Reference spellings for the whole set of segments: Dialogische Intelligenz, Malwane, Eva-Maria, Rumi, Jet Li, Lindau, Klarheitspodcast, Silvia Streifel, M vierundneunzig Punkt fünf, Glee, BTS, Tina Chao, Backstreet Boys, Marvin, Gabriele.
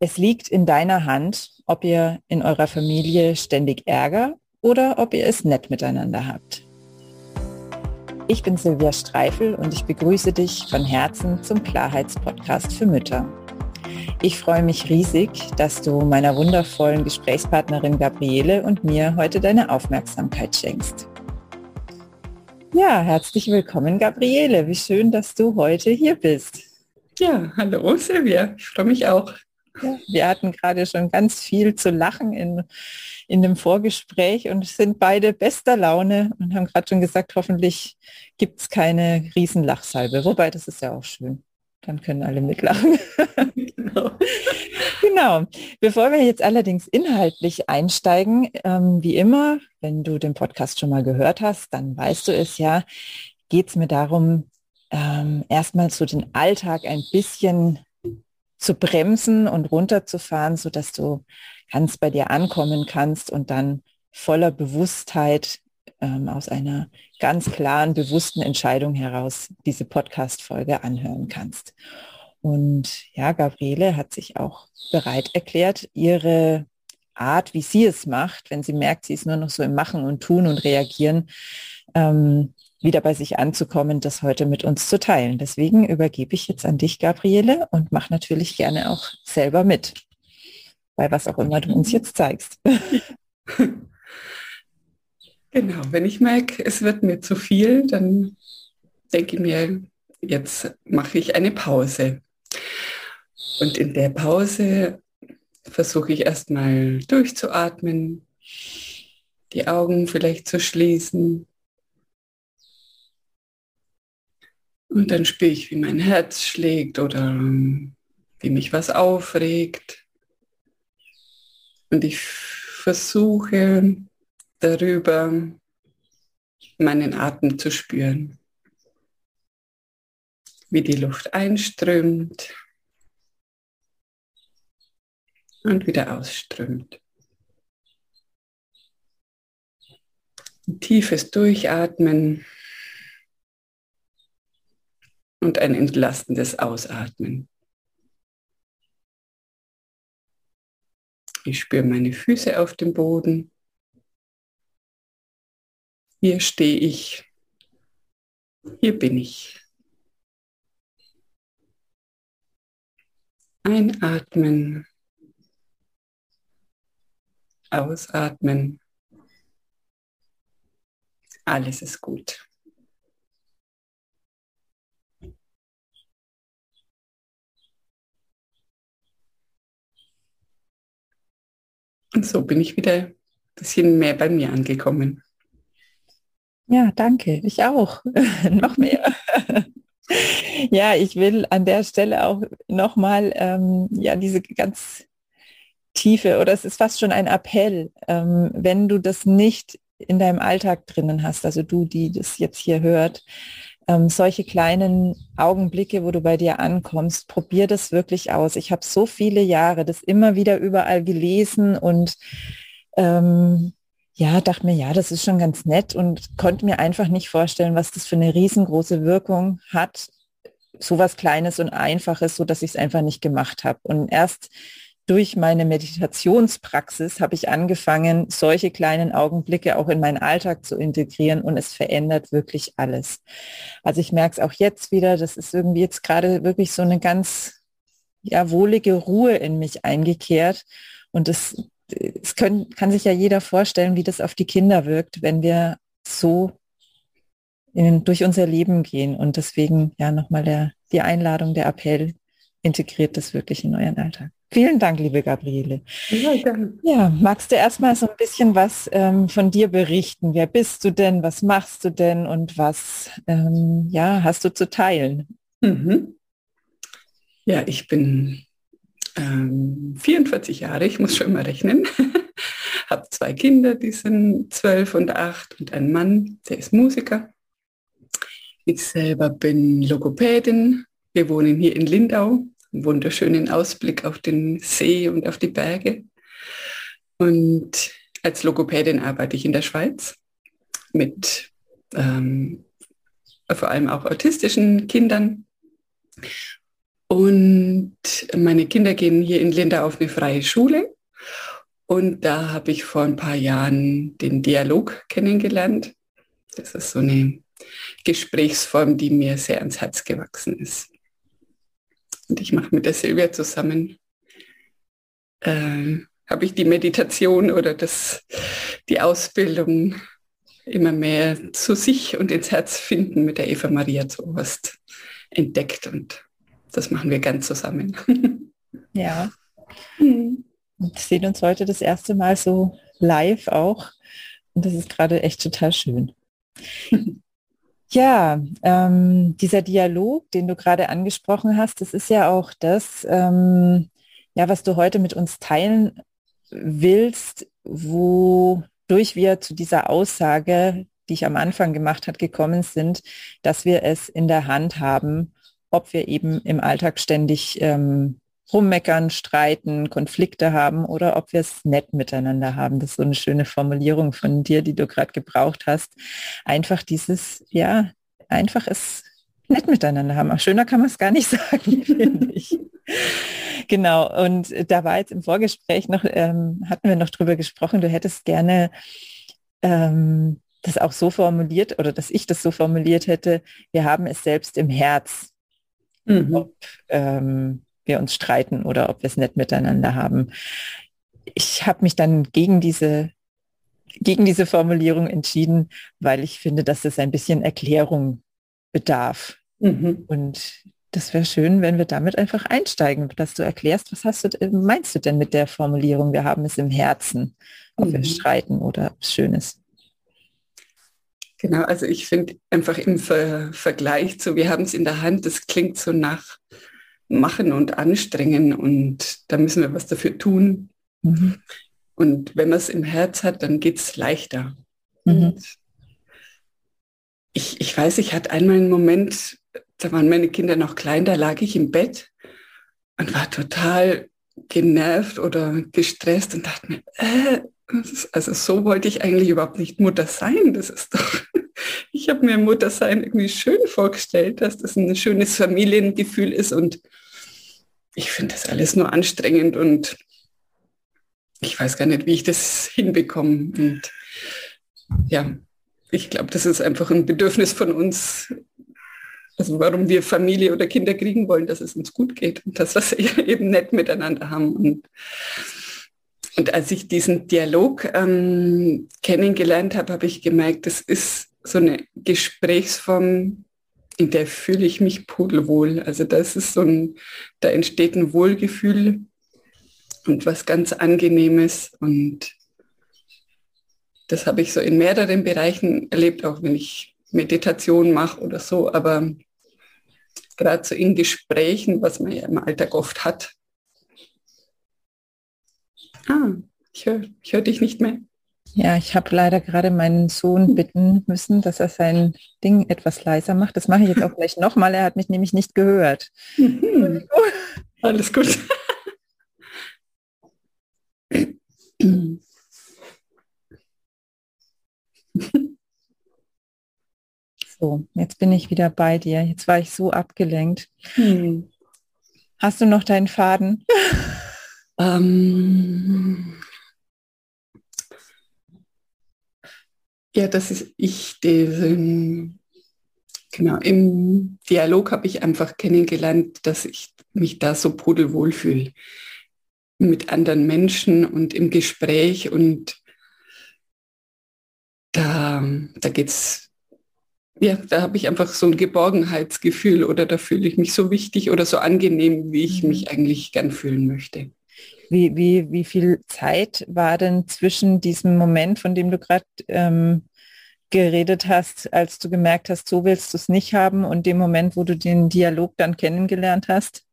Es liegt in deiner Hand, ob ihr in eurer Familie ständig Ärger oder ob ihr es nett miteinander habt. Ich bin Silvia Streifel und ich begrüße dich von Herzen zum Klarheitspodcast für Mütter. Ich freue mich riesig, dass du meiner wundervollen Gesprächspartnerin Gabriele und mir heute deine Aufmerksamkeit schenkst. Ja, herzlich willkommen Gabriele, wie schön, dass du heute hier bist. Ja, hallo Silvia, ich freue mich auch. Ja, wir hatten gerade schon ganz viel zu lachen in dem Vorgespräch und sind beide bester Laune und haben gerade schon gesagt, hoffentlich gibt es keine Riesenlachsalbe. Wobei, das ist ja auch schön. Dann können alle mitlachen. Genau. Bevor wir jetzt allerdings inhaltlich einsteigen, wie immer, wenn du den Podcast schon mal gehört hast, dann weißt du es ja, geht es mir darum, erstmal so den Alltag ein bisschen zu bremsen und runterzufahren, sodass du ganz bei dir ankommen kannst und dann voller Bewusstheit aus einer ganz klaren, bewussten Entscheidung heraus diese Podcast-Folge anhören kannst. Und ja, Gabriele hat sich auch bereit erklärt, ihre Art, wie sie es macht, wenn sie merkt, sie ist nur noch so im Machen und Tun und Reagieren, wieder bei sich anzukommen, das heute mit uns zu teilen. Deswegen übergebe ich jetzt an dich, Gabriele, und mach natürlich gerne auch selber mit, bei was auch immer du uns jetzt zeigst. Genau, wenn ich merke, es wird mir zu viel, dann denke ich mir, jetzt mache ich eine Pause. Und in der Pause versuche ich erstmal durchzuatmen, die Augen vielleicht zu schließen. Und dann spüre ich, wie mein Herz schlägt oder wie mich was aufregt. Und ich versuche darüber, meinen Atem zu spüren. Wie die Luft einströmt und wieder ausströmt. Ein tiefes Durchatmen. Und ein entlastendes Ausatmen. Ich spüre meine Füße auf dem Boden. Hier stehe ich. Hier bin ich. Einatmen. Ausatmen. Alles ist gut. Und so bin ich wieder ein bisschen mehr bei mir angekommen. Ja, danke. Ich auch. Noch mehr. Ja, ich will an der Stelle auch nochmal diese ganz tiefe, oder es ist fast schon ein Appell, wenn du das nicht in deinem Alltag drinnen hast, also du, die das jetzt hier hört, solche kleinen Augenblicke, wo du bei dir ankommst, probier das wirklich aus. Ich habe so viele Jahre das immer wieder überall gelesen und dachte mir, ja, das ist schon ganz nett und konnte mir einfach nicht vorstellen, was das für eine riesengroße Wirkung hat, sowas Kleines und Einfaches, so dass ich es einfach nicht gemacht habe. Und erst durch meine Meditationspraxis habe ich angefangen, solche kleinen Augenblicke auch in meinen Alltag zu integrieren und es verändert wirklich alles. Also ich merke es auch jetzt wieder, das ist irgendwie jetzt gerade wirklich so eine ganz wohlige Ruhe in mich eingekehrt und es kann sich ja jeder vorstellen, wie das auf die Kinder wirkt, wenn wir so durch unser Leben gehen und deswegen nochmal die Einladung, der Appell, integriert das wirklich in euren Alltag. Vielen Dank, liebe Gabriele. Ja, magst du erstmal so ein bisschen was von dir berichten? Wer bist du denn? Was machst du denn? Und was hast du zu teilen? Mhm. Ja, ich bin 44 Jahre, ich muss schon mal rechnen. Habe 2 Kinder, die sind 12 und 8 und einen Mann, der ist Musiker. Ich selber bin Logopädin. Wir wohnen hier in Lindau. Wunderschönen Ausblick auf den See und auf die Berge. Und als Logopädin arbeite ich in der Schweiz mit vor allem auch autistischen Kindern Und meine Kinder gehen hier in Lindau auf eine freie Schule. Und da habe ich vor ein paar Jahren den Dialog kennengelernt. Das ist so eine Gesprächsform, die mir sehr ans Herz gewachsen ist. Und ich mache mit der Silvia zusammen, habe ich die Meditation oder die Ausbildung immer mehr zu sich und ins Herz finden mit der Eva-Maria zuerst entdeckt. Und das machen wir gern zusammen. Ja. Und sehen uns heute das erste Mal so live auch. Und das ist gerade echt total schön. Ja, dieser Dialog, den du gerade angesprochen hast, das ist ja auch das, was du heute mit uns teilen willst, wodurch wir zu dieser Aussage, die ich am Anfang gemacht habe, gekommen sind, dass wir es in der Hand haben, ob wir eben im Alltag ständig rummeckern, streiten, Konflikte haben oder ob wir es nett miteinander haben. Das ist so eine schöne Formulierung von dir, die du gerade gebraucht hast. Einfach dieses, ja, einfach es nett miteinander haben. Auch schöner kann man es gar nicht sagen, finde ich. Genau, und da war jetzt im Vorgespräch noch, hatten wir noch drüber gesprochen, du hättest gerne das auch so formuliert oder dass ich das so formuliert hätte, wir haben es selbst im Herz. Mhm. Ob wir uns streiten oder ob wir es nicht miteinander haben. Ich habe mich dann gegen diese Formulierung entschieden, weil ich finde, dass es ein bisschen Erklärung bedarf. Mhm. Und das wäre schön, wenn wir damit einfach einsteigen, dass du erklärst, meinst du denn mit der Formulierung, wir haben es im Herzen, ob wir streiten oder ob es schön ist. Genau, also ich finde einfach im Vergleich zu, wir haben es in der Hand, das klingt so nach Machen und Anstrengen und da müssen wir was dafür tun. Mhm. Und wenn man es im Herz hat, dann geht es leichter. Mhm. Ich weiß, ich hatte einmal einen Moment, da waren meine Kinder noch klein, da lag ich im Bett und war total genervt oder gestresst und dachte mir, also so wollte ich eigentlich überhaupt nicht Mutter sein. Das ist doch, ich habe mir Muttersein irgendwie schön vorgestellt, dass das ein schönes Familiengefühl ist und ich finde das alles nur anstrengend und ich weiß gar nicht, wie ich das hinbekomme. Und ja, ich glaube, das ist einfach ein Bedürfnis von uns, also warum wir Familie oder Kinder kriegen wollen, dass es uns gut geht und dass wir eben nett miteinander haben. Und als ich diesen Dialog kennengelernt habe, habe ich gemerkt, das ist so eine Gesprächsform, in der fühle ich mich pudelwohl. Also das ist da entsteht ein Wohlgefühl und was ganz Angenehmes. Und das habe ich so in mehreren Bereichen erlebt, auch wenn ich Meditation mache oder so. Aber gerade so in Gesprächen, was man ja im Alltag oft hat. Ah, ich höre dich nicht mehr. Ja, ich habe leider gerade meinen Sohn bitten müssen, dass er sein Ding etwas leiser macht. Das mache ich jetzt auch gleich nochmal. Er hat mich nämlich nicht gehört. Mhm. Alles gut. So, jetzt bin ich wieder bei dir. Jetzt war ich so abgelenkt. Mhm. Hast du noch deinen Faden? Ja, das ist genau, im Dialog habe ich einfach kennengelernt, dass ich mich da so pudelwohl fühle mit anderen Menschen und im Gespräch und da geht's, ja, da habe ich einfach so ein Geborgenheitsgefühl oder da fühle ich mich so wichtig oder so angenehm, wie ich mich eigentlich gern fühlen möchte. Wie viel Zeit war denn zwischen diesem Moment, von dem du gerade geredet hast, als du gemerkt hast, so willst du es nicht haben, und dem Moment, wo du den Dialog dann kennengelernt hast?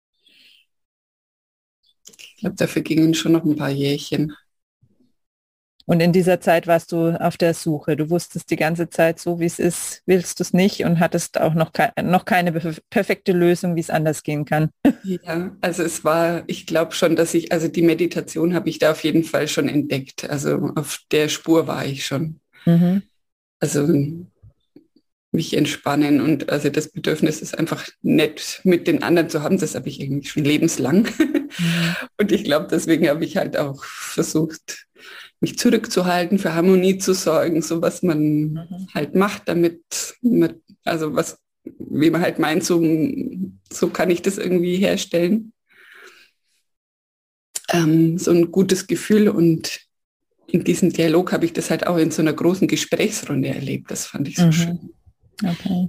Ich glaube, dafür gingen schon noch ein paar Jährchen. Und in dieser Zeit warst du auf der Suche. Du wusstest die ganze Zeit, so wie es ist, willst du es nicht und hattest auch noch keine perfekte Lösung, wie es anders gehen kann. Ja, also es war, ich glaube schon, also die Meditation habe ich da auf jeden Fall schon entdeckt. Also auf der Spur war ich schon. Mhm. Also mich entspannen. Und also das Bedürfnis ist einfach nett mit den anderen zu haben. Das habe ich irgendwie schon lebenslang. Und ich glaube, deswegen habe ich halt auch versucht, mich zurückzuhalten, für Harmonie zu sorgen, so was man halt macht, damit man, also was, wie man halt meint, so kann ich das irgendwie herstellen. So ein gutes Gefühl, und in diesem Dialog habe ich das halt auch in so einer großen Gesprächsrunde erlebt. Das fand ich so schön. Okay.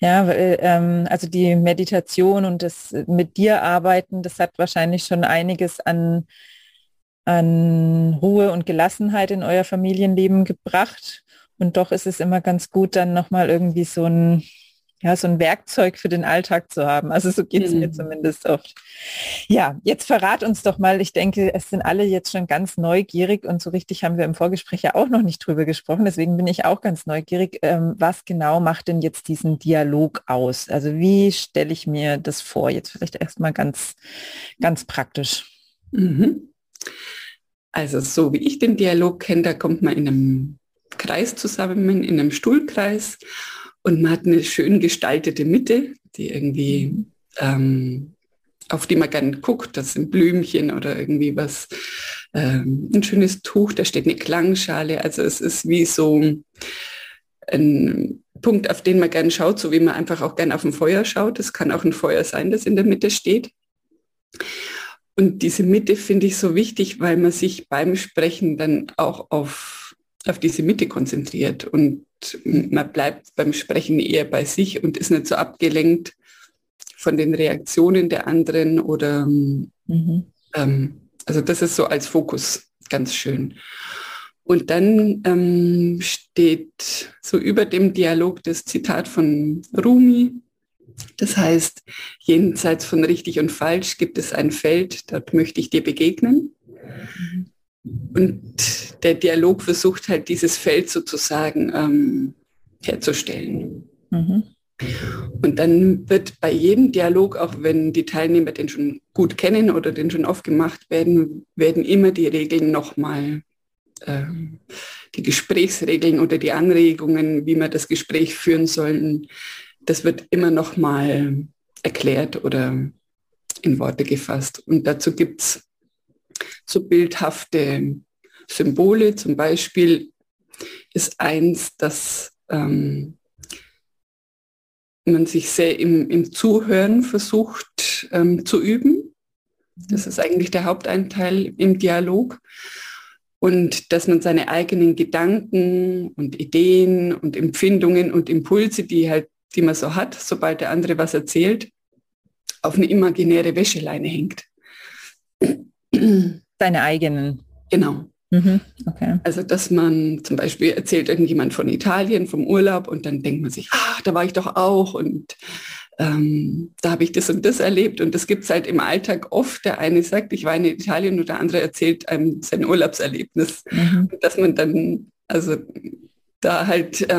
Ja, weil, also die Meditation und das mit dir arbeiten, das hat wahrscheinlich schon einiges an Ruhe und Gelassenheit in euer Familienleben gebracht. Und doch ist es immer ganz gut, dann nochmal irgendwie so ein Werkzeug für den Alltag zu haben. Also so geht es mir zumindest oft. Ja, jetzt verrat uns doch mal, ich denke, es sind alle jetzt schon ganz neugierig und so richtig haben wir im Vorgespräch ja auch noch nicht drüber gesprochen, deswegen bin ich auch ganz neugierig. Was genau macht denn jetzt diesen Dialog aus? Also wie stelle ich mir das vor? Jetzt vielleicht erstmal ganz, ganz praktisch. Also so wie ich den Dialog kenne, da kommt man in einem Kreis zusammen, in einem Stuhlkreis. Und man hat eine schön gestaltete Mitte, die irgendwie, auf die man gerne guckt. Das sind Blümchen oder irgendwie was, ein schönes Tuch, da steht eine Klangschale. Also es ist wie so ein Punkt, auf den man gerne schaut, so wie man einfach auch gerne auf ein Feuer schaut. Es kann auch ein Feuer sein, das in der Mitte steht. Und diese Mitte finde ich so wichtig, weil man sich beim Sprechen dann auch auf diese Mitte konzentriert und man bleibt beim Sprechen eher bei sich und ist nicht so abgelenkt von den Reaktionen der anderen oder also das ist so als Fokus ganz schön. Und dann steht so über dem Dialog das Zitat von Rumi, das heißt, jenseits von richtig und falsch gibt es ein Feld, dort möchte ich dir begegnen. Und der Dialog versucht halt dieses Feld sozusagen herzustellen. Und dann wird bei jedem Dialog, auch wenn die Teilnehmer den schon gut kennen oder den schon oft gemacht werden immer die Regeln nochmal, die Gesprächsregeln oder die Anregungen, wie man das Gespräch führen sollen, das wird immer nochmal erklärt oder in Worte gefasst. Und dazu gibt es so bildhafte Symbole, zum Beispiel ist eins, dass man sich sehr im Zuhören versucht zu üben. Das ist eigentlich der Hauptanteil im Dialog. Und dass man seine eigenen Gedanken und Ideen und Empfindungen und Impulse, die man so hat, sobald der andere was erzählt, auf eine imaginäre Wäscheleine hängt. Deine eigenen. Genau. Okay. Also dass man zum Beispiel erzählt irgendjemand von Italien, vom Urlaub und dann denkt man sich, ach, da war ich doch auch und da habe ich das und das erlebt und das gibt es halt im Alltag oft. Der eine sagt, ich war in Italien und der andere erzählt einem sein Urlaubserlebnis. Dass man dann, also da halt,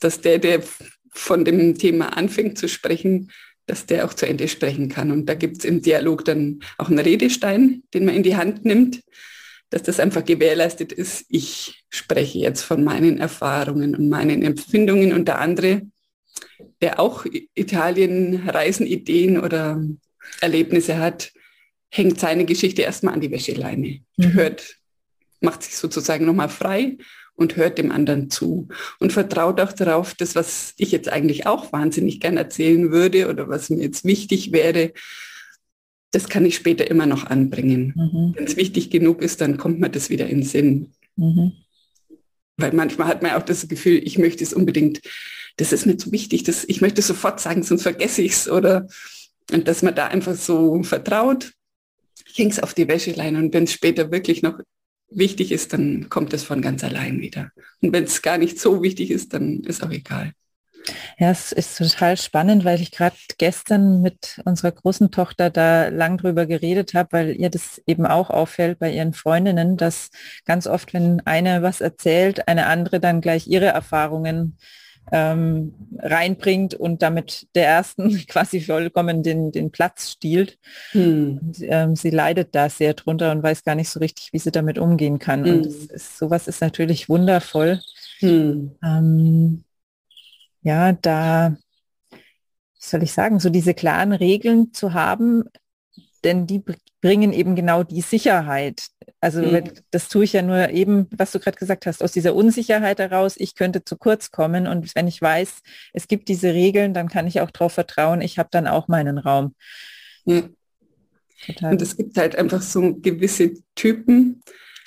dass der von dem Thema anfängt zu sprechen, dass der auch zu Ende sprechen kann. Und da gibt es im Dialog dann auch einen Redestein, den man in die Hand nimmt, dass das einfach gewährleistet ist, ich spreche jetzt von meinen Erfahrungen und meinen Empfindungen und der andere, der auch Italien-Reisen, Ideen oder Erlebnisse hat, hängt seine Geschichte erstmal an die Wäscheleine, macht sich sozusagen nochmal frei und hört dem anderen zu und vertraut auch darauf, dass was ich jetzt eigentlich auch wahnsinnig gern erzählen würde oder was mir jetzt wichtig wäre, das kann ich später immer noch anbringen. Wenn es wichtig genug ist, dann kommt mir das wieder in den Sinn. Weil manchmal hat man auch das Gefühl, ich möchte es unbedingt, das ist mir zu wichtig, ich möchte es sofort sagen, sonst vergesse ich es. Und dass man da einfach so vertraut, ich hänge es auf die Wäscheleine und wenn es später wirklich noch wichtig ist, dann kommt es von ganz allein wieder. Und wenn es gar nicht so wichtig ist, dann ist auch egal. Ja, es ist total spannend, weil ich gerade gestern mit unserer großen Tochter da lang drüber geredet habe, weil ihr das eben auch auffällt bei ihren Freundinnen, dass ganz oft, wenn eine was erzählt, eine andere dann gleich ihre Erfahrungen reinbringt und damit der ersten quasi vollkommen den Platz stiehlt. Und, sie leidet da sehr drunter und weiß gar nicht so richtig, wie sie damit umgehen kann. Und sowas ist natürlich wundervoll. ja, da, wie soll ich sagen, so diese klaren Regeln zu haben, denn die bringen eben genau die Sicherheit. Also das tue ich ja nur eben, was du gerade gesagt hast, aus dieser Unsicherheit heraus, ich könnte zu kurz kommen, und wenn ich weiß, es gibt diese Regeln, dann kann ich auch darauf vertrauen, ich habe dann auch meinen Raum. Mhm. Und es gibt halt einfach so gewisse Typen,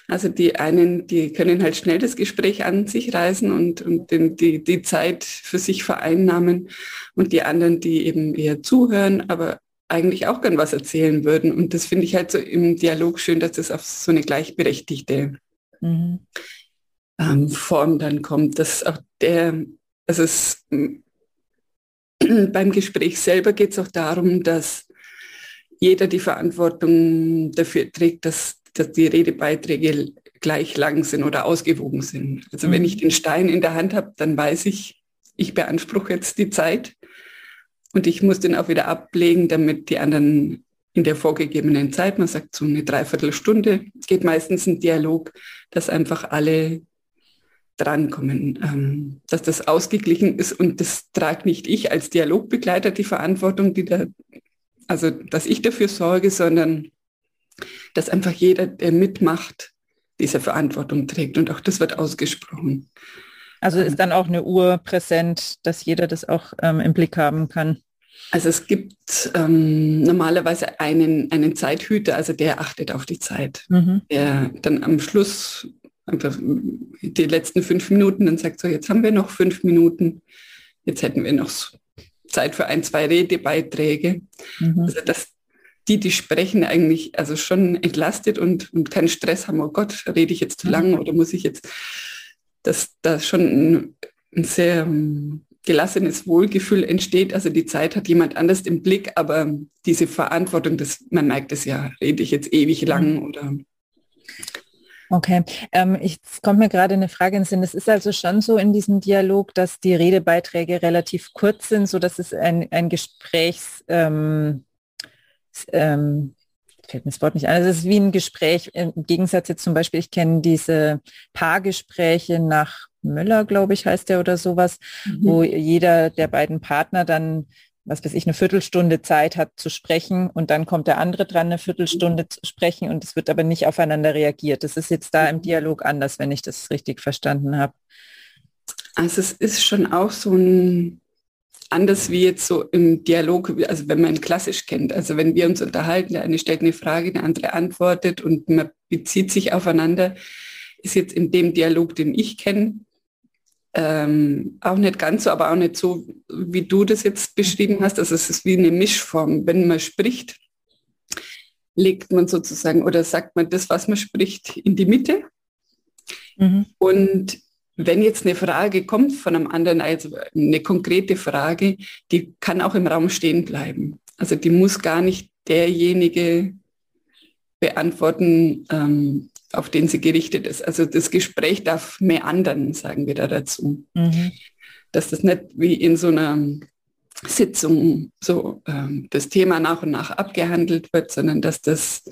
also die einen, die können halt schnell das Gespräch an sich reißen und die Zeit für sich vereinnahmen, und die anderen, die eben eher zuhören, aber eigentlich auch gern was erzählen würden. Und das finde ich halt so im Dialog schön, dass das auf so eine gleichberechtigte Form dann kommt, dass auch beim Gespräch selber geht es auch darum, dass jeder die Verantwortung dafür trägt, dass die Redebeiträge gleich lang sind oder ausgewogen sind. Also wenn ich den Stein in der Hand habe, dann weiß ich, ich beanspruche jetzt die Zeit, und ich muss den auch wieder ablegen, damit die anderen in der vorgegebenen Zeit, man sagt so eine Dreiviertelstunde, geht meistens ein Dialog, dass einfach alle drankommen, dass das ausgeglichen ist, und das trage nicht ich als Dialogbegleiter die Verantwortung, dass ich dafür sorge, sondern dass einfach jeder, der mitmacht, diese Verantwortung trägt, und auch das wird ausgesprochen. Also ist dann auch eine Uhr präsent, dass jeder das auch im Blick haben kann. Also es gibt normalerweise einen Zeithüter, also der achtet auf die Zeit. Der dann am Schluss, einfach die letzten 5 Minuten, dann sagt so, jetzt haben wir noch 5 Minuten, jetzt hätten wir noch Zeit für 1, 2 Redebeiträge. Also dass die sprechen eigentlich also schon entlastet und keinen Stress haben, oh Gott, rede ich jetzt zu lange oder muss ich jetzt... dass da schon ein sehr gelassenes Wohlgefühl entsteht. Also die Zeit hat jemand anders im Blick, aber diese Verantwortung, man merkt es ja, rede ich jetzt ewig lang oder... Okay, jetzt kommt mir gerade eine Frage in den Sinn. Es ist also schon so in diesem Dialog, dass die Redebeiträge relativ kurz sind, sodass es ein Gesprächs... fällt mir das Wort nicht ein. Also es ist wie ein Gespräch, im Gegensatz jetzt zum Beispiel, ich kenne diese Paargespräche nach Müller, glaube ich, heißt der oder sowas, wo jeder der beiden Partner dann, was weiß ich, eine Viertelstunde Zeit hat zu sprechen, und dann kommt der andere dran, eine Viertelstunde zu sprechen, und es wird aber nicht aufeinander reagiert. Das ist jetzt da im Dialog anders, wenn ich das richtig verstanden habe. Also es ist schon auch so ein... anders wie jetzt so im Dialog, also wenn man klassisch kennt. Also wenn wir uns unterhalten, der eine stellt eine Frage, der andere antwortet und man bezieht sich aufeinander, ist jetzt in dem Dialog, den ich kenne, auch nicht ganz so, aber auch nicht so, wie du das jetzt beschrieben hast. Also es ist wie eine Mischform. Wenn man spricht, legt man sozusagen oder sagt man das, was man spricht, in die Mitte. Und wenn jetzt eine Frage kommt von einem anderen, also eine konkrete Frage, die kann auch im Raum stehen bleiben. Also die muss gar nicht derjenige beantworten, auf den sie gerichtet ist. Also das Gespräch darf meandern, sagen wir da dazu. Dass das nicht wie in so einer Sitzung so das Thema nach und nach abgehandelt wird, sondern dass das...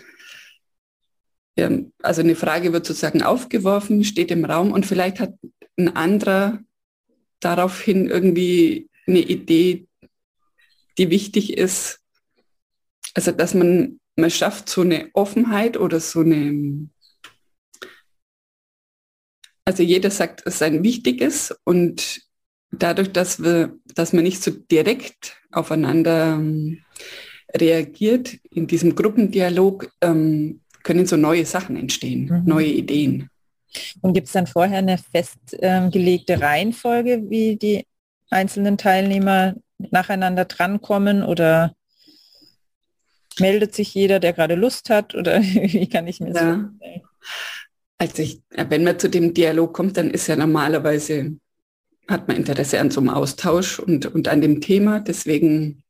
also eine Frage wird sozusagen aufgeworfen, steht im Raum, und vielleicht hat ein anderer daraufhin irgendwie eine Idee, die wichtig ist. Also dass man schafft so eine Offenheit oder so eine... Also jeder sagt, es sei ein Wichtiges, und dadurch, dass man nicht so direkt aufeinander reagiert in diesem Gruppendialog, können so neue Sachen entstehen, neue Ideen. Und gibt es dann vorher eine festgelegte Reihenfolge, wie die einzelnen Teilnehmer nacheinander drankommen, oder meldet sich jeder, der gerade Lust hat, oder wie kann ich mir das vorstellen? Also wenn man zu dem Dialog kommt, dann ist ja normalerweise, hat man Interesse an so einem Austausch und an dem Thema, deswegen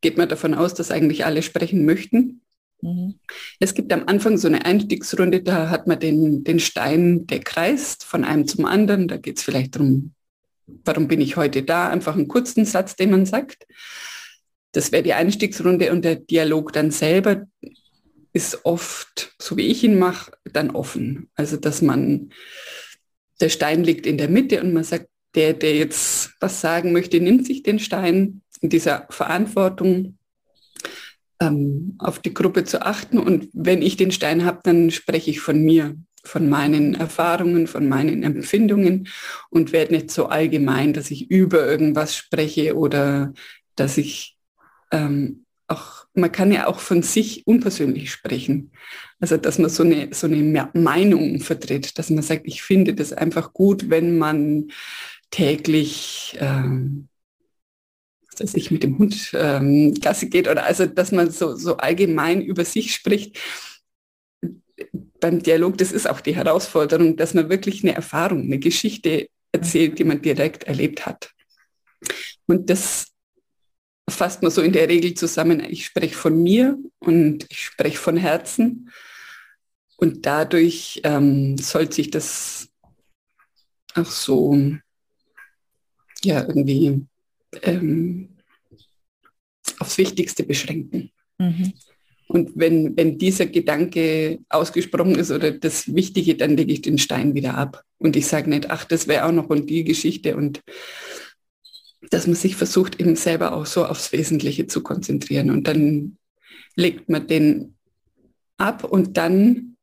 geht man davon aus, dass eigentlich alle sprechen möchten. Es gibt am Anfang so eine Einstiegsrunde, da hat man den Stein, der kreist von einem zum anderen. Da geht es vielleicht darum, warum bin ich heute da? Einfach einen kurzen Satz, den man sagt. Das wäre die Einstiegsrunde, und der Dialog dann selber ist oft, so wie ich ihn mache, dann offen. Also dass der Stein liegt in der Mitte und man sagt, der jetzt was sagen möchte, nimmt sich den Stein in dieser Verantwortung, auf die Gruppe zu achten. Und wenn ich den Stein habe, dann spreche ich von mir, von meinen Erfahrungen, von meinen Empfindungen und werde nicht so allgemein, dass ich über irgendwas spreche oder dass ich auch, man kann ja auch von sich unpersönlich sprechen. Also dass man so eine Meinung vertritt, dass man sagt, ich finde das einfach gut, wenn man täglich dass ich mit dem Hund Gassi geht oder also, dass man so allgemein über sich spricht. Beim Dialog, das ist auch die Herausforderung, dass man wirklich eine Erfahrung, eine Geschichte erzählt, die man direkt erlebt hat. Und das fasst man so in der Regel zusammen, ich spreche von mir und ich spreche von Herzen. Und dadurch sollte sich das auch so ja irgendwie aufs Wichtigste beschränken. Mhm. Und wenn dieser Gedanke ausgesprochen ist oder das Wichtige, dann lege ich den Stein wieder ab. Und ich sage nicht, ach, das wäre auch noch und die Geschichte. Und dass man sich versucht, eben selber auch so aufs Wesentliche zu konzentrieren. Und dann legt man den ab und dann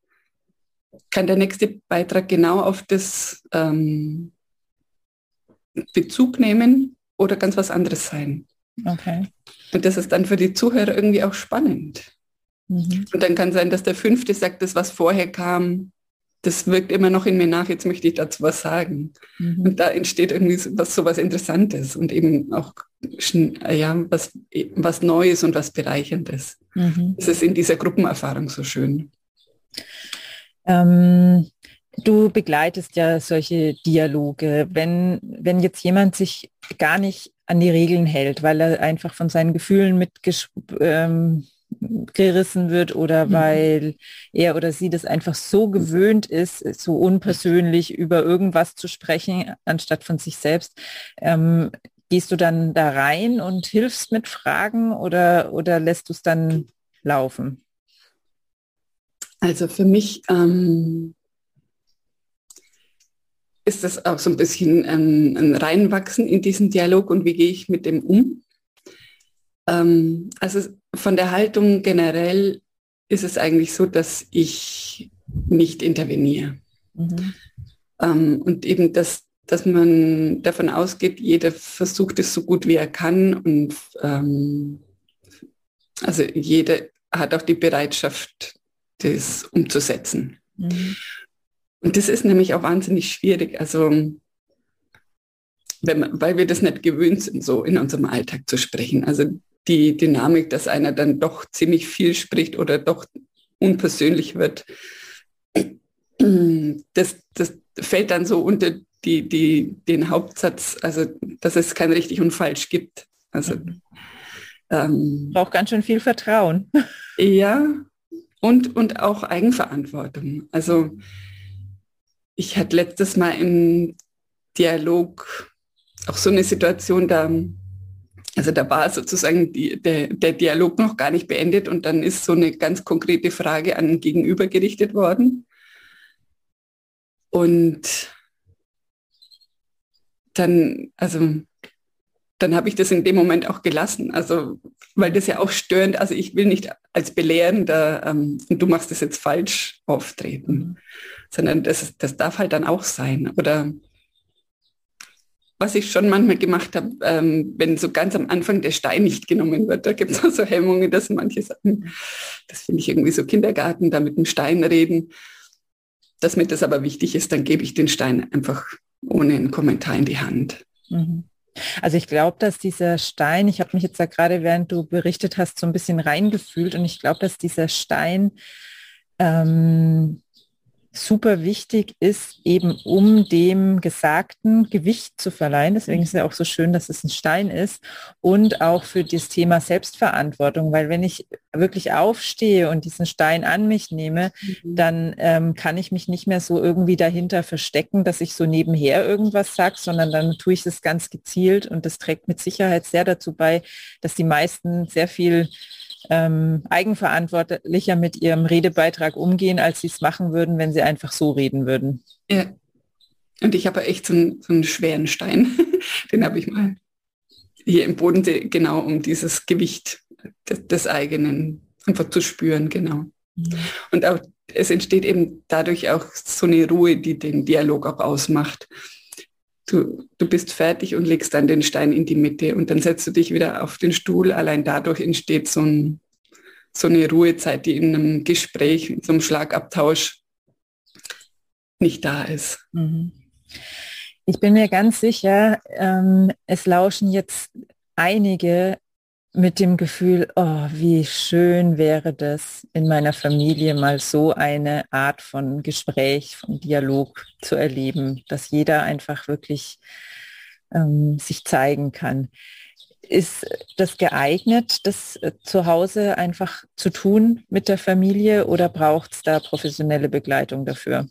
kann der nächste Beitrag genau auf das Bezug nehmen oder ganz was anderes sein. Okay. Und das ist dann für die Zuhörer irgendwie auch spannend. Mhm. Und dann kann sein, dass der Fünfte sagt, das, was vorher kam, das wirkt immer noch in mir nach, jetzt möchte ich dazu was sagen. Mhm. Und da entsteht irgendwie so was Interessantes und eben auch ja, was Neues und was Bereicherndes. Mhm. Das ist in dieser Gruppenerfahrung so schön. Du begleitest ja solche Dialoge. Wenn jetzt jemand sich gar nicht an die Regeln hält, weil er einfach von seinen Gefühlen mitgerissen wird oder weil er oder sie das einfach so gewöhnt ist, so unpersönlich über irgendwas zu sprechen, anstatt von sich selbst. Gehst du dann da rein und hilfst mit Fragen oder lässt du es dann laufen? Also für mich ist das auch so ein bisschen ein Reinwachsen in diesen Dialog und wie gehe ich mit dem um? Also von der Haltung generell ist es eigentlich so, dass ich nicht interveniere. Mhm. Und eben, dass man davon ausgeht, jeder versucht es so gut wie er kann und also jeder hat auch die Bereitschaft, das umzusetzen. Mhm. Und das ist nämlich auch wahnsinnig schwierig, also weil wir das nicht gewöhnt sind, so in unserem Alltag zu sprechen. Also die Dynamik, dass einer dann doch ziemlich viel spricht oder doch unpersönlich wird, das fällt dann so unter den Hauptsatz, also dass es kein richtig und falsch gibt. Also braucht ganz schön viel Vertrauen. Ja, und auch Eigenverantwortung. Also ich hatte letztes Mal im Dialog auch so eine Situation, da war sozusagen der Dialog noch gar nicht beendet und dann ist so eine ganz konkrete Frage an Gegenüber gerichtet worden. Und dann, dann habe ich das in dem Moment auch gelassen, also weil das ja auch störend, also ich will nicht als Belehrender und du machst das jetzt falsch auftreten, sondern das darf halt dann auch sein. Oder was ich schon manchmal gemacht habe, wenn so ganz am Anfang der Stein nicht genommen wird, da gibt es auch so Hemmungen, dass manche sagen, das finde ich irgendwie so Kindergarten, da mit dem Stein reden, dass mir das aber wichtig ist, dann gebe ich den Stein einfach ohne einen Kommentar in die Hand. Mhm. Also ich glaube, dass dieser Stein, ich habe mich jetzt da gerade, während du berichtet hast, so ein bisschen reingefühlt und ich glaube, dass dieser Stein super wichtig ist, eben um dem Gesagten Gewicht zu verleihen. Deswegen ist es ja auch so schön, dass es ein Stein ist und auch für das Thema Selbstverantwortung, weil wenn ich wirklich aufstehe und diesen Stein an mich nehme, dann kann ich mich nicht mehr so irgendwie dahinter verstecken, dass ich so nebenher irgendwas sage, sondern dann tue ich das ganz gezielt und das trägt mit Sicherheit sehr dazu bei, dass die meisten sehr viel eigenverantwortlicher mit ihrem Redebeitrag umgehen, als sie es machen würden, wenn sie einfach so reden würden. Ja, Und ich habe echt so einen schweren Stein, den habe ich mal hier im Boden, genau um dieses Gewicht des eigenen einfach zu spüren, genau. Und auch, es entsteht eben dadurch auch so eine Ruhe, die den Dialog auch ausmacht. Du bist fertig und legst dann den Stein in die Mitte und dann setzt du dich wieder auf den Stuhl. Allein dadurch entsteht so eine Ruhezeit, die in einem Gespräch, in so einem Schlagabtausch nicht da ist. Ich bin mir ganz sicher, es lauschen jetzt einige mit dem Gefühl, oh, wie schön wäre das, in meiner Familie mal so eine Art von Gespräch, von Dialog zu erleben, dass jeder einfach wirklich sich zeigen kann. Ist das geeignet, das zu Hause einfach zu tun mit der Familie, oder braucht es da professionelle Begleitung dafür?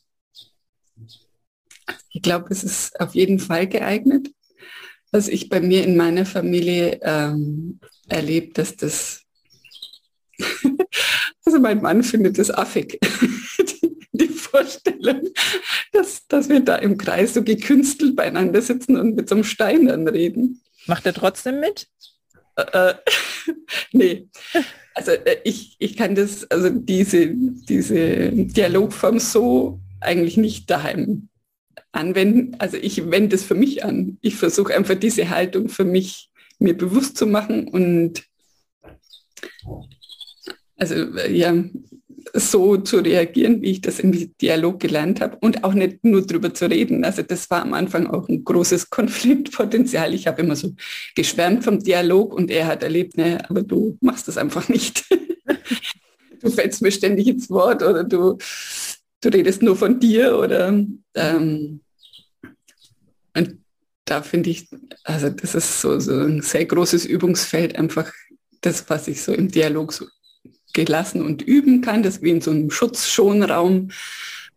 Ich glaube, es ist auf jeden Fall geeignet. Was ich bei mir in meiner Familie erlebe, dass das, also mein Mann findet das affig, die Vorstellung, dass wir da im Kreis so gekünstelt beieinander sitzen und mit so einem Stein dann reden. Macht er trotzdem mit? Nee. Also ich kann das, also diese Dialogform so eigentlich nicht daheim anwenden. Also ich wende es für mich an. Ich versuche einfach diese Haltung für mich mir bewusst zu machen und also ja so zu reagieren, wie ich das im Dialog gelernt habe und auch nicht nur drüber zu reden. Also das war am Anfang auch ein großes Konfliktpotenzial. Ich habe immer so geschwärmt vom Dialog und er hat erlebt, ne, aber du machst das einfach nicht. Du fällst mir ständig ins Wort oder du redest nur von dir oder und da finde ich, also das ist so ein sehr großes Übungsfeld, einfach das, was ich so im Dialog so gelassen und üben kann, das wie in so einem Schutzschonraum,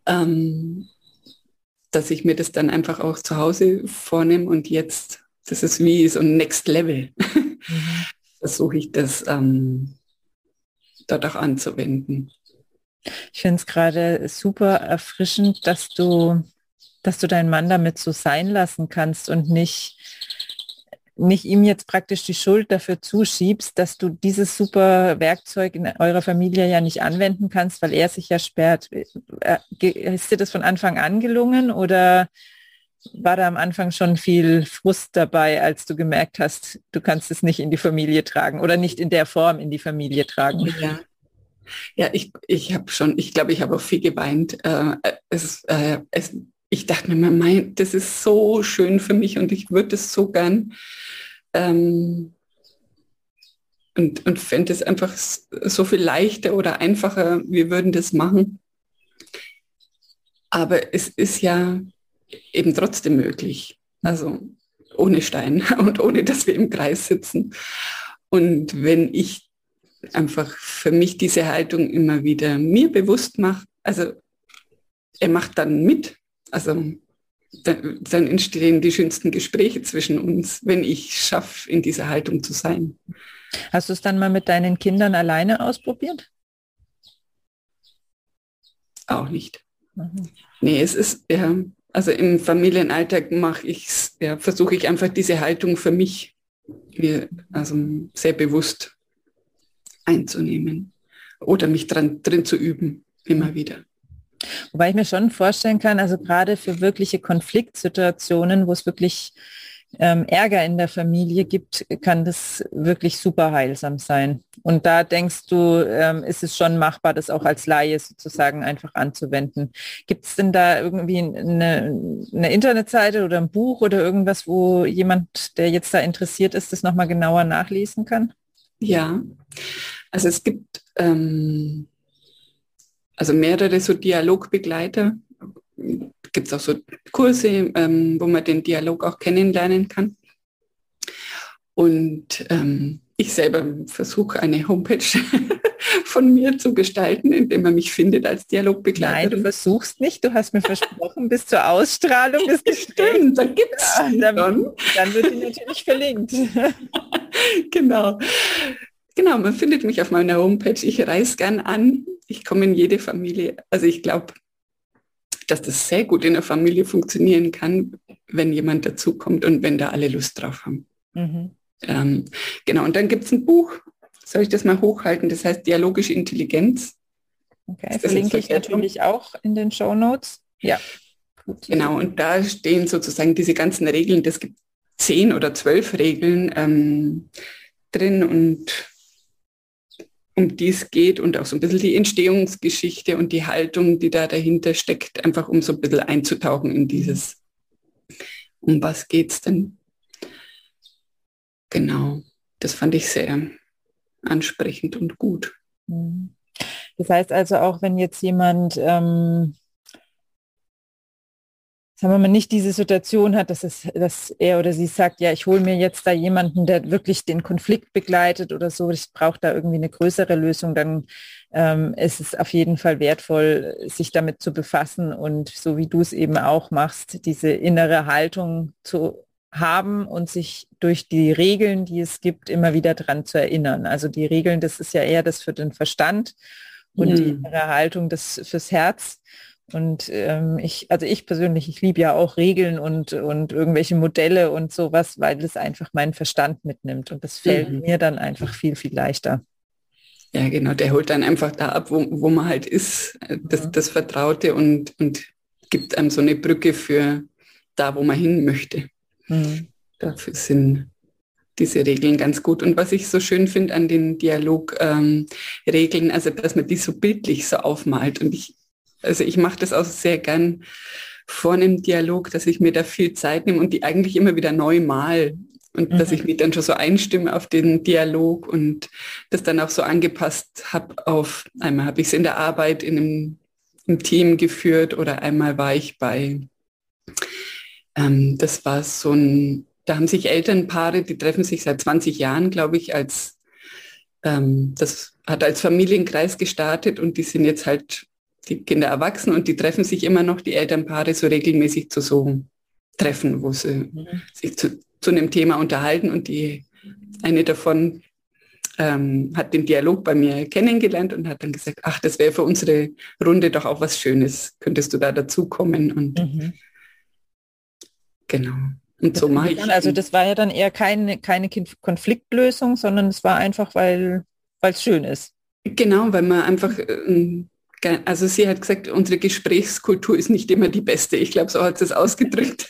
dass ich mir das dann einfach auch zu Hause vornehme und jetzt, das ist wie so ein Next Level, versuche ich das dort auch anzuwenden. Ich finde es gerade super erfrischend, dass du deinen Mann damit so sein lassen kannst und nicht ihm jetzt praktisch die Schuld dafür zuschiebst, dass du dieses super Werkzeug in eurer Familie ja nicht anwenden kannst, weil er sich ja sperrt. Ist dir das von Anfang an gelungen oder war da am Anfang schon viel Frust dabei, als du gemerkt hast, du kannst es nicht in die Familie tragen oder nicht in der Form in die Familie tragen? Ja. Ja, ich glaube, ich habe auch viel geweint. Ich dachte mir, mein, das ist so schön für mich und ich würde es so gern. Und fände es einfach so viel leichter oder einfacher, wir würden das machen. Aber es ist ja eben trotzdem möglich. Also ohne Stein und ohne, dass wir im Kreis sitzen. Und wenn ich einfach für mich diese Haltung immer wieder mir bewusst macht, also er macht dann mit, also dann entstehen die schönsten Gespräche zwischen uns, wenn ich schaffe, in dieser Haltung zu sein. Hast du es dann mal mit deinen Kindern alleine ausprobiert? Auch nicht. Nee, es ist, ja, also im Familienalltag versuche ich einfach diese Haltung für mich also sehr bewusst einzunehmen oder mich drin zu üben, immer wieder. Wobei ich mir schon vorstellen kann, also gerade für wirkliche Konfliktsituationen, wo es wirklich Ärger in der Familie gibt, kann das wirklich super heilsam sein. Und da denkst du, ist es schon machbar, das auch als Laie sozusagen einfach anzuwenden. Gibt es denn da irgendwie eine Internetseite oder ein Buch oder irgendwas, wo jemand, der jetzt da interessiert ist, das nochmal genauer nachlesen kann? Ja, also es gibt also mehrere so Dialogbegleiter, gibt es auch so Kurse, wo man den Dialog auch kennenlernen kann. Und ich selber versuche eine Homepage von mir zu gestalten, indem man mich findet als Dialogbegleiterin. Nein, du versuchst nicht, du hast mir versprochen, bis zur Ausstrahlung des Gesprächs. Stimmt, da gibt es dann wird die natürlich verlinkt. Genau, man findet mich auf meiner Homepage. Ich reise gern an, ich komme in jede Familie. Also ich glaube, dass das sehr gut in der Familie funktionieren kann, wenn jemand dazukommt und wenn da alle Lust drauf haben. Mhm. Genau, und dann gibt es ein Buch, soll ich das mal hochhalten, das heißt Dialogische Intelligenz. Okay, verlinke ich natürlich auch in den Shownotes. Ja. Gut. Genau, und da stehen sozusagen diese ganzen Regeln, das gibt 10 oder 12 Regeln drin und um die es geht und auch so ein bisschen die Entstehungsgeschichte und die Haltung, die da dahinter steckt, einfach um so ein bisschen einzutauchen in dieses, um was geht's denn? Genau, das fand ich sehr ansprechend und gut. Das heißt also auch, wenn jetzt jemand, sagen wir mal, nicht diese Situation hat, dass er oder sie sagt, ja, ich hole mir jetzt da jemanden, der wirklich den Konflikt begleitet oder so, ich brauche da irgendwie eine größere Lösung, dann ist es auf jeden Fall wertvoll, sich damit zu befassen und so wie du es eben auch machst, diese innere Haltung zu haben und sich durch die Regeln, die es gibt, immer wieder dran zu erinnern. Also die Regeln, das ist ja eher das für den Verstand und die innere Haltung, das fürs Herz. Und ich liebe ja auch Regeln und irgendwelche Modelle und sowas, weil es einfach meinen Verstand mitnimmt. Und das fällt mir dann einfach viel, viel leichter. Ja, genau, der holt dann einfach da ab, wo man halt ist, das Vertraute und gibt einem so eine Brücke für da, wo man hin möchte. Mhm. Dafür sind diese Regeln ganz gut. Und was ich so schön finde an den Dialogregeln, also dass man die so bildlich so aufmalt und ich mache das auch sehr gern vor einem Dialog, dass ich mir da viel Zeit nehme und die eigentlich immer wieder neu mal und dass ich mich dann schon so einstimme auf den Dialog und das dann auch so angepasst habe auf, einmal habe ich es in der Arbeit im Team geführt oder einmal war ich bei, das war so ein, da haben sich Elternpaare, die treffen sich seit 20 Jahren, glaube ich, als, das hat als Familienkreis gestartet und die sind jetzt halt die Kinder erwachsen und die treffen sich immer noch, die Elternpaare so regelmäßig zu so Treffen, wo sie sich zu einem Thema unterhalten und die eine davon hat den Dialog bei mir kennengelernt und hat dann gesagt, ach, das wäre für unsere Runde doch auch was Schönes, könntest du da dazukommen und genau. Und so mache ich dann, also das war ja dann eher keine Konfliktlösung, sondern es war einfach, weil es schön ist. Genau, weil man einfach also sie hat gesagt, unsere Gesprächskultur ist nicht immer die beste. Ich glaube, so hat sie es ausgedrückt.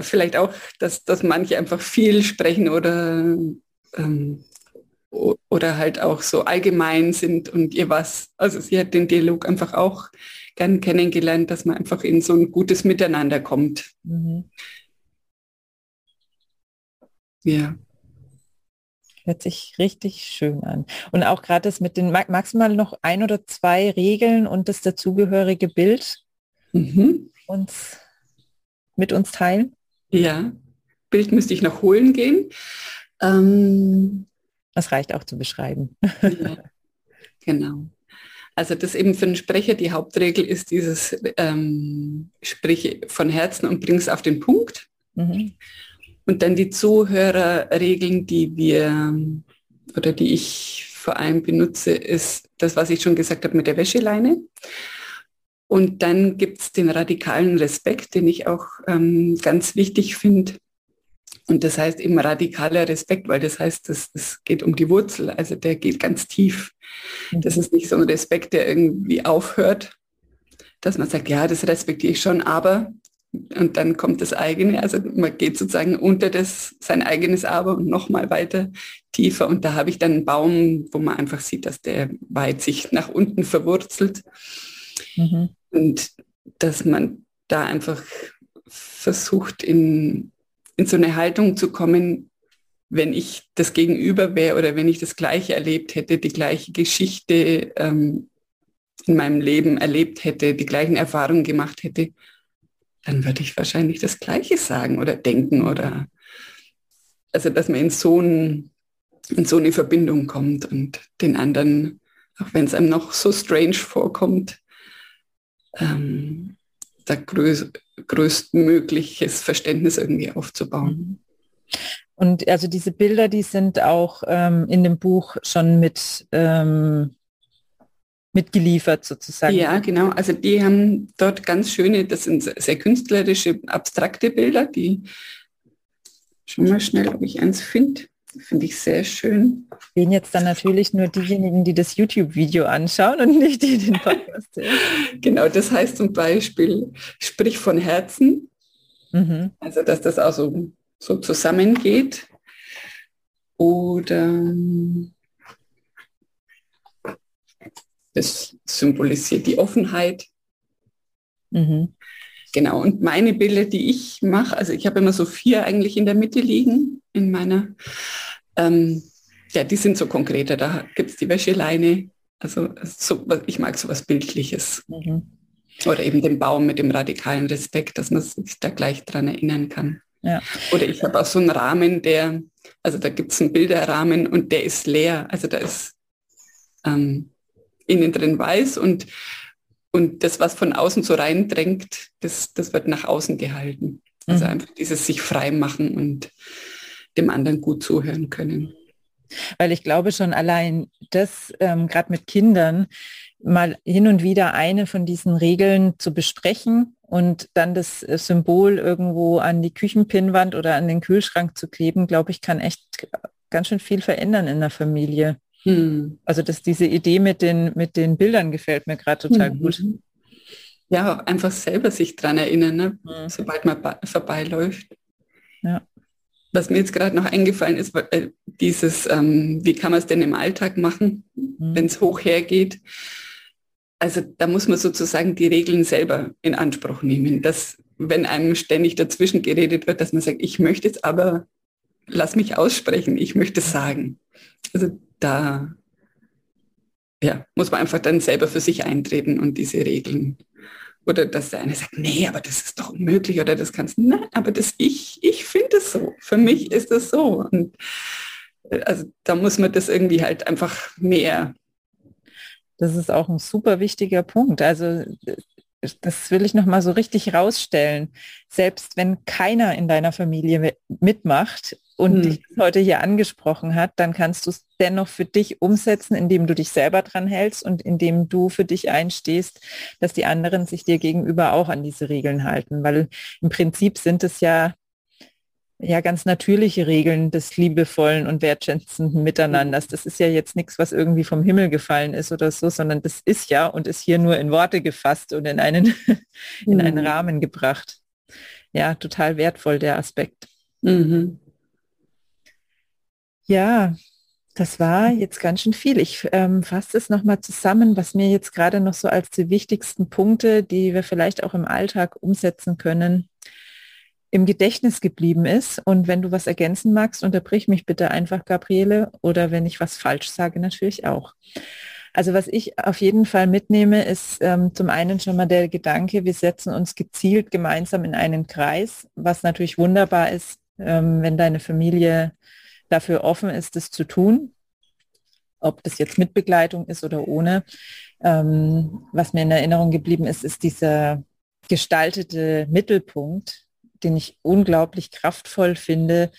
Vielleicht auch, dass manche einfach viel sprechen oder halt auch so allgemein sind und ihr was. Also sie hat den Dialog einfach auch gern kennengelernt, dass man einfach in so ein gutes Miteinander kommt. Mhm. Ja. Hört sich richtig schön an. Und auch gerade das mit den maximal noch 1 oder 2 Regeln und das dazugehörige Bild mit uns teilen. Ja, Bild müsste ich noch holen gehen. Das reicht auch zu beschreiben. Ja, genau. Also das eben für den Sprecher, die Hauptregel ist dieses Sprich von Herzen und bring es auf den Punkt. Mhm. Und dann die Zuhörerregeln, die ich vor allem benutze, ist das, was ich schon gesagt habe mit der Wäscheleine. Und dann gibt es den radikalen Respekt, den ich auch ganz wichtig finde. Und das heißt eben radikaler Respekt, weil das heißt, es geht um die Wurzel, also der geht ganz tief. Das ist nicht so ein Respekt, der irgendwie aufhört, dass man sagt, ja, das respektiere ich schon, aber... Und dann kommt das eigene, also man geht sozusagen unter sein eigenes Aber und nochmal weiter tiefer. Und da habe ich dann einen Baum, wo man einfach sieht, dass der weit sich nach unten verwurzelt. Mhm. Und dass man da einfach versucht, in so eine Haltung zu kommen, wenn ich das Gegenüber wäre oder wenn ich das Gleiche erlebt hätte, die gleiche Geschichte in meinem Leben erlebt hätte, die gleichen Erfahrungen gemacht hätte, dann würde ich wahrscheinlich das Gleiche sagen oder denken oder also dass man in so eine Verbindung kommt und den anderen, auch wenn es einem noch so strange vorkommt, da größtmögliches Verständnis irgendwie aufzubauen. Und also diese Bilder, die sind auch in dem Buch schon mit mitgeliefert sozusagen. Ja, genau. Also die haben dort ganz schöne, das sind sehr künstlerische, abstrakte Bilder, die schon mal schnell, ob ich eins finde. Finde ich sehr schön. Sehen jetzt dann natürlich nur diejenigen, die das YouTube-Video anschauen und nicht die den Podcast sehen. Genau, das heißt zum Beispiel, sprich von Herzen. Mhm. Also, dass das auch so zusammengeht. Oder das symbolisiert die Offenheit. Mhm. Genau, und meine Bilder, die ich mache, also ich habe immer so 4 eigentlich in der Mitte liegen, in meiner, die sind so konkreter, da gibt es die Wäscheleine, also so, ich mag sowas Bildliches. Mhm. Oder eben den Baum mit dem radikalen Respekt, dass man sich da gleich dran erinnern kann. Ja. Oder ich habe auch so einen Rahmen, der, also da gibt es einen Bilderrahmen und der ist leer, also da ist innen drin weiß und das, was von außen so reindrängt, das wird nach außen gehalten. Also einfach dieses sich frei machen und dem anderen gut zuhören können. Weil ich glaube schon allein, das gerade mit Kindern mal hin und wieder eine von diesen Regeln zu besprechen und dann das Symbol irgendwo an die Küchenpinnwand oder an den Kühlschrank zu kleben, glaube ich, kann echt ganz schön viel verändern in der Familie. Hm. Also dass diese Idee mit den Bildern gefällt mir gerade total gut. Ja, einfach selber sich dran erinnern, ne? Sobald man vorbeiläuft. Ja. Was mir jetzt gerade noch eingefallen ist, dieses, wie kann man es denn im Alltag machen, wenn es hoch hergeht? Also da muss man sozusagen die Regeln selber in Anspruch nehmen, dass wenn einem ständig dazwischen geredet wird, dass man sagt, ich möchte es, aber lass mich aussprechen, ich möchte es sagen. Also da muss man einfach dann selber für sich eintreten und diese Regeln. Oder dass der eine sagt, nee, aber das ist doch unmöglich oder das kannst du, nein, aber das ich finde es so, für mich ist es so. Und also da muss man das irgendwie halt einfach mehr. Das ist auch ein super wichtiger Punkt. Also das will ich nochmal so richtig rausstellen. Selbst wenn keiner in deiner Familie mitmacht und dich heute hier angesprochen hat, dann kannst du es dennoch für dich umsetzen, indem du dich selber dran hältst und indem du für dich einstehst, dass die anderen sich dir gegenüber auch an diese Regeln halten. Weil im Prinzip sind es ja ganz natürliche Regeln des liebevollen und wertschätzenden Miteinanders. Das ist ja jetzt nichts, was irgendwie vom Himmel gefallen ist oder so, sondern das ist ja und ist hier nur in Worte gefasst und in einen Rahmen gebracht. Ja, total wertvoll, der Aspekt. Mhm. Ja, das war jetzt ganz schön viel. Ich fasse es nochmal zusammen, was mir jetzt gerade noch so als die wichtigsten Punkte, die wir vielleicht auch im Alltag umsetzen können, im Gedächtnis geblieben ist. Und wenn du was ergänzen magst, unterbrich mich bitte einfach, Gabriele, oder wenn ich was falsch sage, natürlich auch. Also was ich auf jeden Fall mitnehme, ist zum einen schon mal der Gedanke, wir setzen uns gezielt gemeinsam in einen Kreis, was natürlich wunderbar ist, wenn deine Familie dafür offen ist, das zu tun, ob das jetzt mit Begleitung ist oder ohne. Was mir in Erinnerung geblieben ist, ist dieser gestaltete Mittelpunkt, den ich unglaublich kraftvoll finde,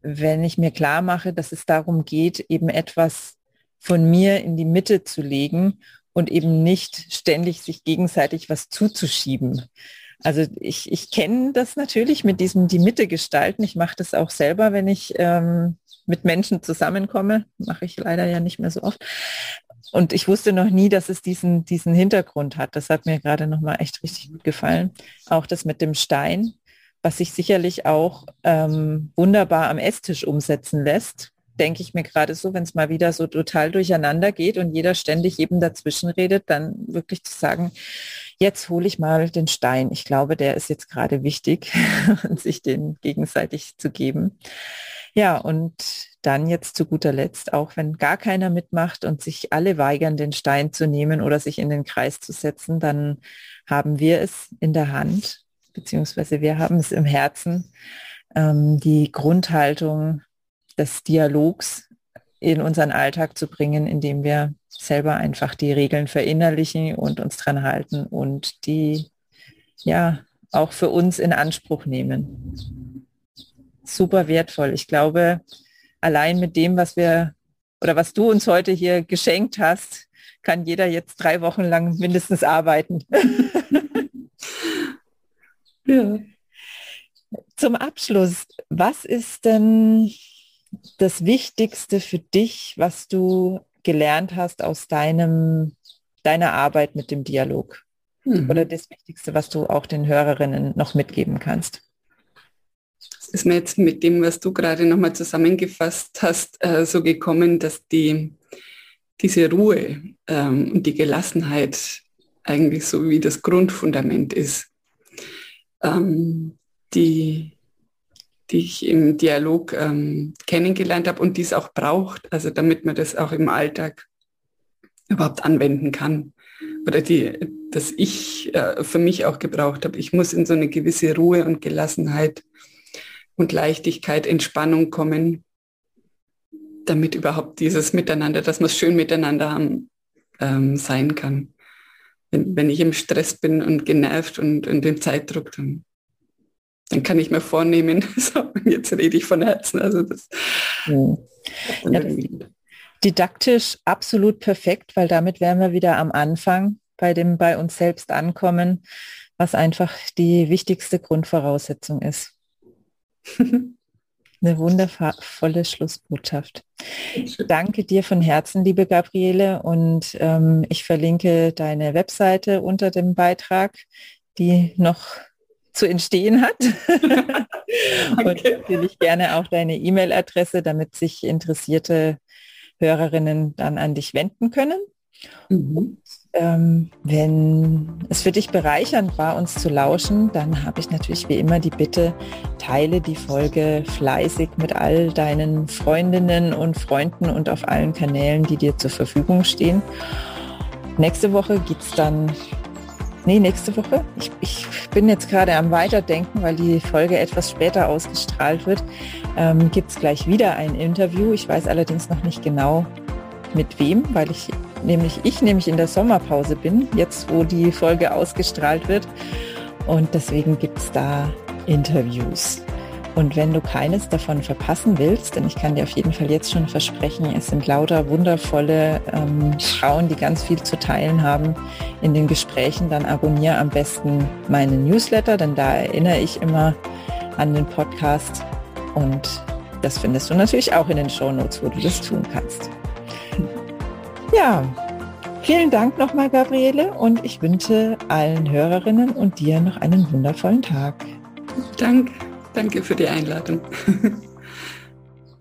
wenn ich mir klar mache, dass es darum geht, eben etwas von mir in die Mitte zu legen und eben nicht ständig sich gegenseitig was zuzuschieben. Also ich kenne das natürlich mit diesem die Mitte gestalten. Ich mache das auch selber, wenn ich mit Menschen zusammenkomme. Mache ich leider ja nicht mehr so oft. Und ich wusste noch nie, dass es diesen Hintergrund hat. Das hat mir gerade nochmal echt richtig gut gefallen. Auch das mit dem Stein, was sich sicherlich auch wunderbar am Esstisch umsetzen lässt, denke ich mir gerade so, wenn es mal wieder so total durcheinander geht und jeder ständig jedem dazwischen redet, dann wirklich zu sagen, jetzt hole ich mal den Stein. Ich glaube, der ist jetzt gerade wichtig und sich den gegenseitig zu geben. Ja, und dann jetzt zu guter Letzt, auch wenn gar keiner mitmacht und sich alle weigern, den Stein zu nehmen oder sich in den Kreis zu setzen, dann haben wir es in der Hand, beziehungsweise wir haben es im Herzen, die Grundhaltung des Dialogs in unseren Alltag zu bringen, indem wir selber einfach die Regeln verinnerlichen und uns dran halten und die auch für uns in Anspruch nehmen. Super wertvoll. Ich glaube, allein mit dem, was wir oder was du uns heute hier geschenkt hast, kann jeder jetzt 3 Wochen lang mindestens arbeiten. Ja. Zum Abschluss, was ist denn das Wichtigste für dich, was du gelernt hast aus deiner Arbeit mit dem Dialog? Oder das Wichtigste, was du auch den Hörerinnen noch mitgeben kannst? Es ist mir jetzt mit dem, was du gerade nochmal zusammengefasst hast, so gekommen, dass diese Ruhe und die Gelassenheit eigentlich so wie das Grundfundament ist, die ich im Dialog kennengelernt habe und die es auch braucht, also damit man das auch im Alltag überhaupt anwenden kann. Oder das ich für mich auch gebraucht habe. Ich muss in so eine gewisse Ruhe und Gelassenheit und Leichtigkeit, Entspannung kommen, damit überhaupt dieses Miteinander, dass man es schön miteinander haben, sein kann. Wenn ich im Stress bin und genervt und im Zeitdruck, dann kann ich mir vornehmen, so, jetzt rede ich von Herzen. Also das, ja, das didaktisch absolut perfekt, weil damit wären wir wieder am Anfang bei uns selbst ankommen, was einfach die wichtigste Grundvoraussetzung ist. Eine wundervolle Schlussbotschaft. Ich danke dir von Herzen, liebe Gabriele, und ich verlinke deine Webseite unter dem Beitrag, die noch zu entstehen hat. Und natürlich gerne auch deine E-Mail-Adresse, damit sich interessierte Hörerinnen dann an dich wenden können. Und, wenn es für dich bereichernd war, uns zu lauschen, dann habe ich natürlich wie immer die Bitte, teile die Folge fleißig mit all deinen Freundinnen und Freunden und auf allen Kanälen, die dir zur Verfügung stehen. Nächste Woche gibt es dann... Nee, nächste Woche. Ich bin jetzt gerade am Weiterdenken, weil die Folge etwas später ausgestrahlt wird. Gibt es gleich wieder ein Interview. Ich weiß allerdings noch nicht genau, mit wem, weil ich nämlich in der Sommerpause bin, jetzt wo die Folge ausgestrahlt wird. Und deswegen gibt es da Interviews. Und wenn du keines davon verpassen willst, denn ich kann dir auf jeden Fall jetzt schon versprechen, es sind lauter wundervolle Frauen, die ganz viel zu teilen haben in den Gesprächen, dann abonniere am besten meinen Newsletter, denn da erinnere ich immer an den Podcast und das findest du natürlich auch in den Shownotes, wo du das tun kannst. Ja, vielen Dank nochmal, Gabriele, und ich wünsche allen Hörerinnen und dir noch einen wundervollen Tag. Danke. Danke für die Einladung.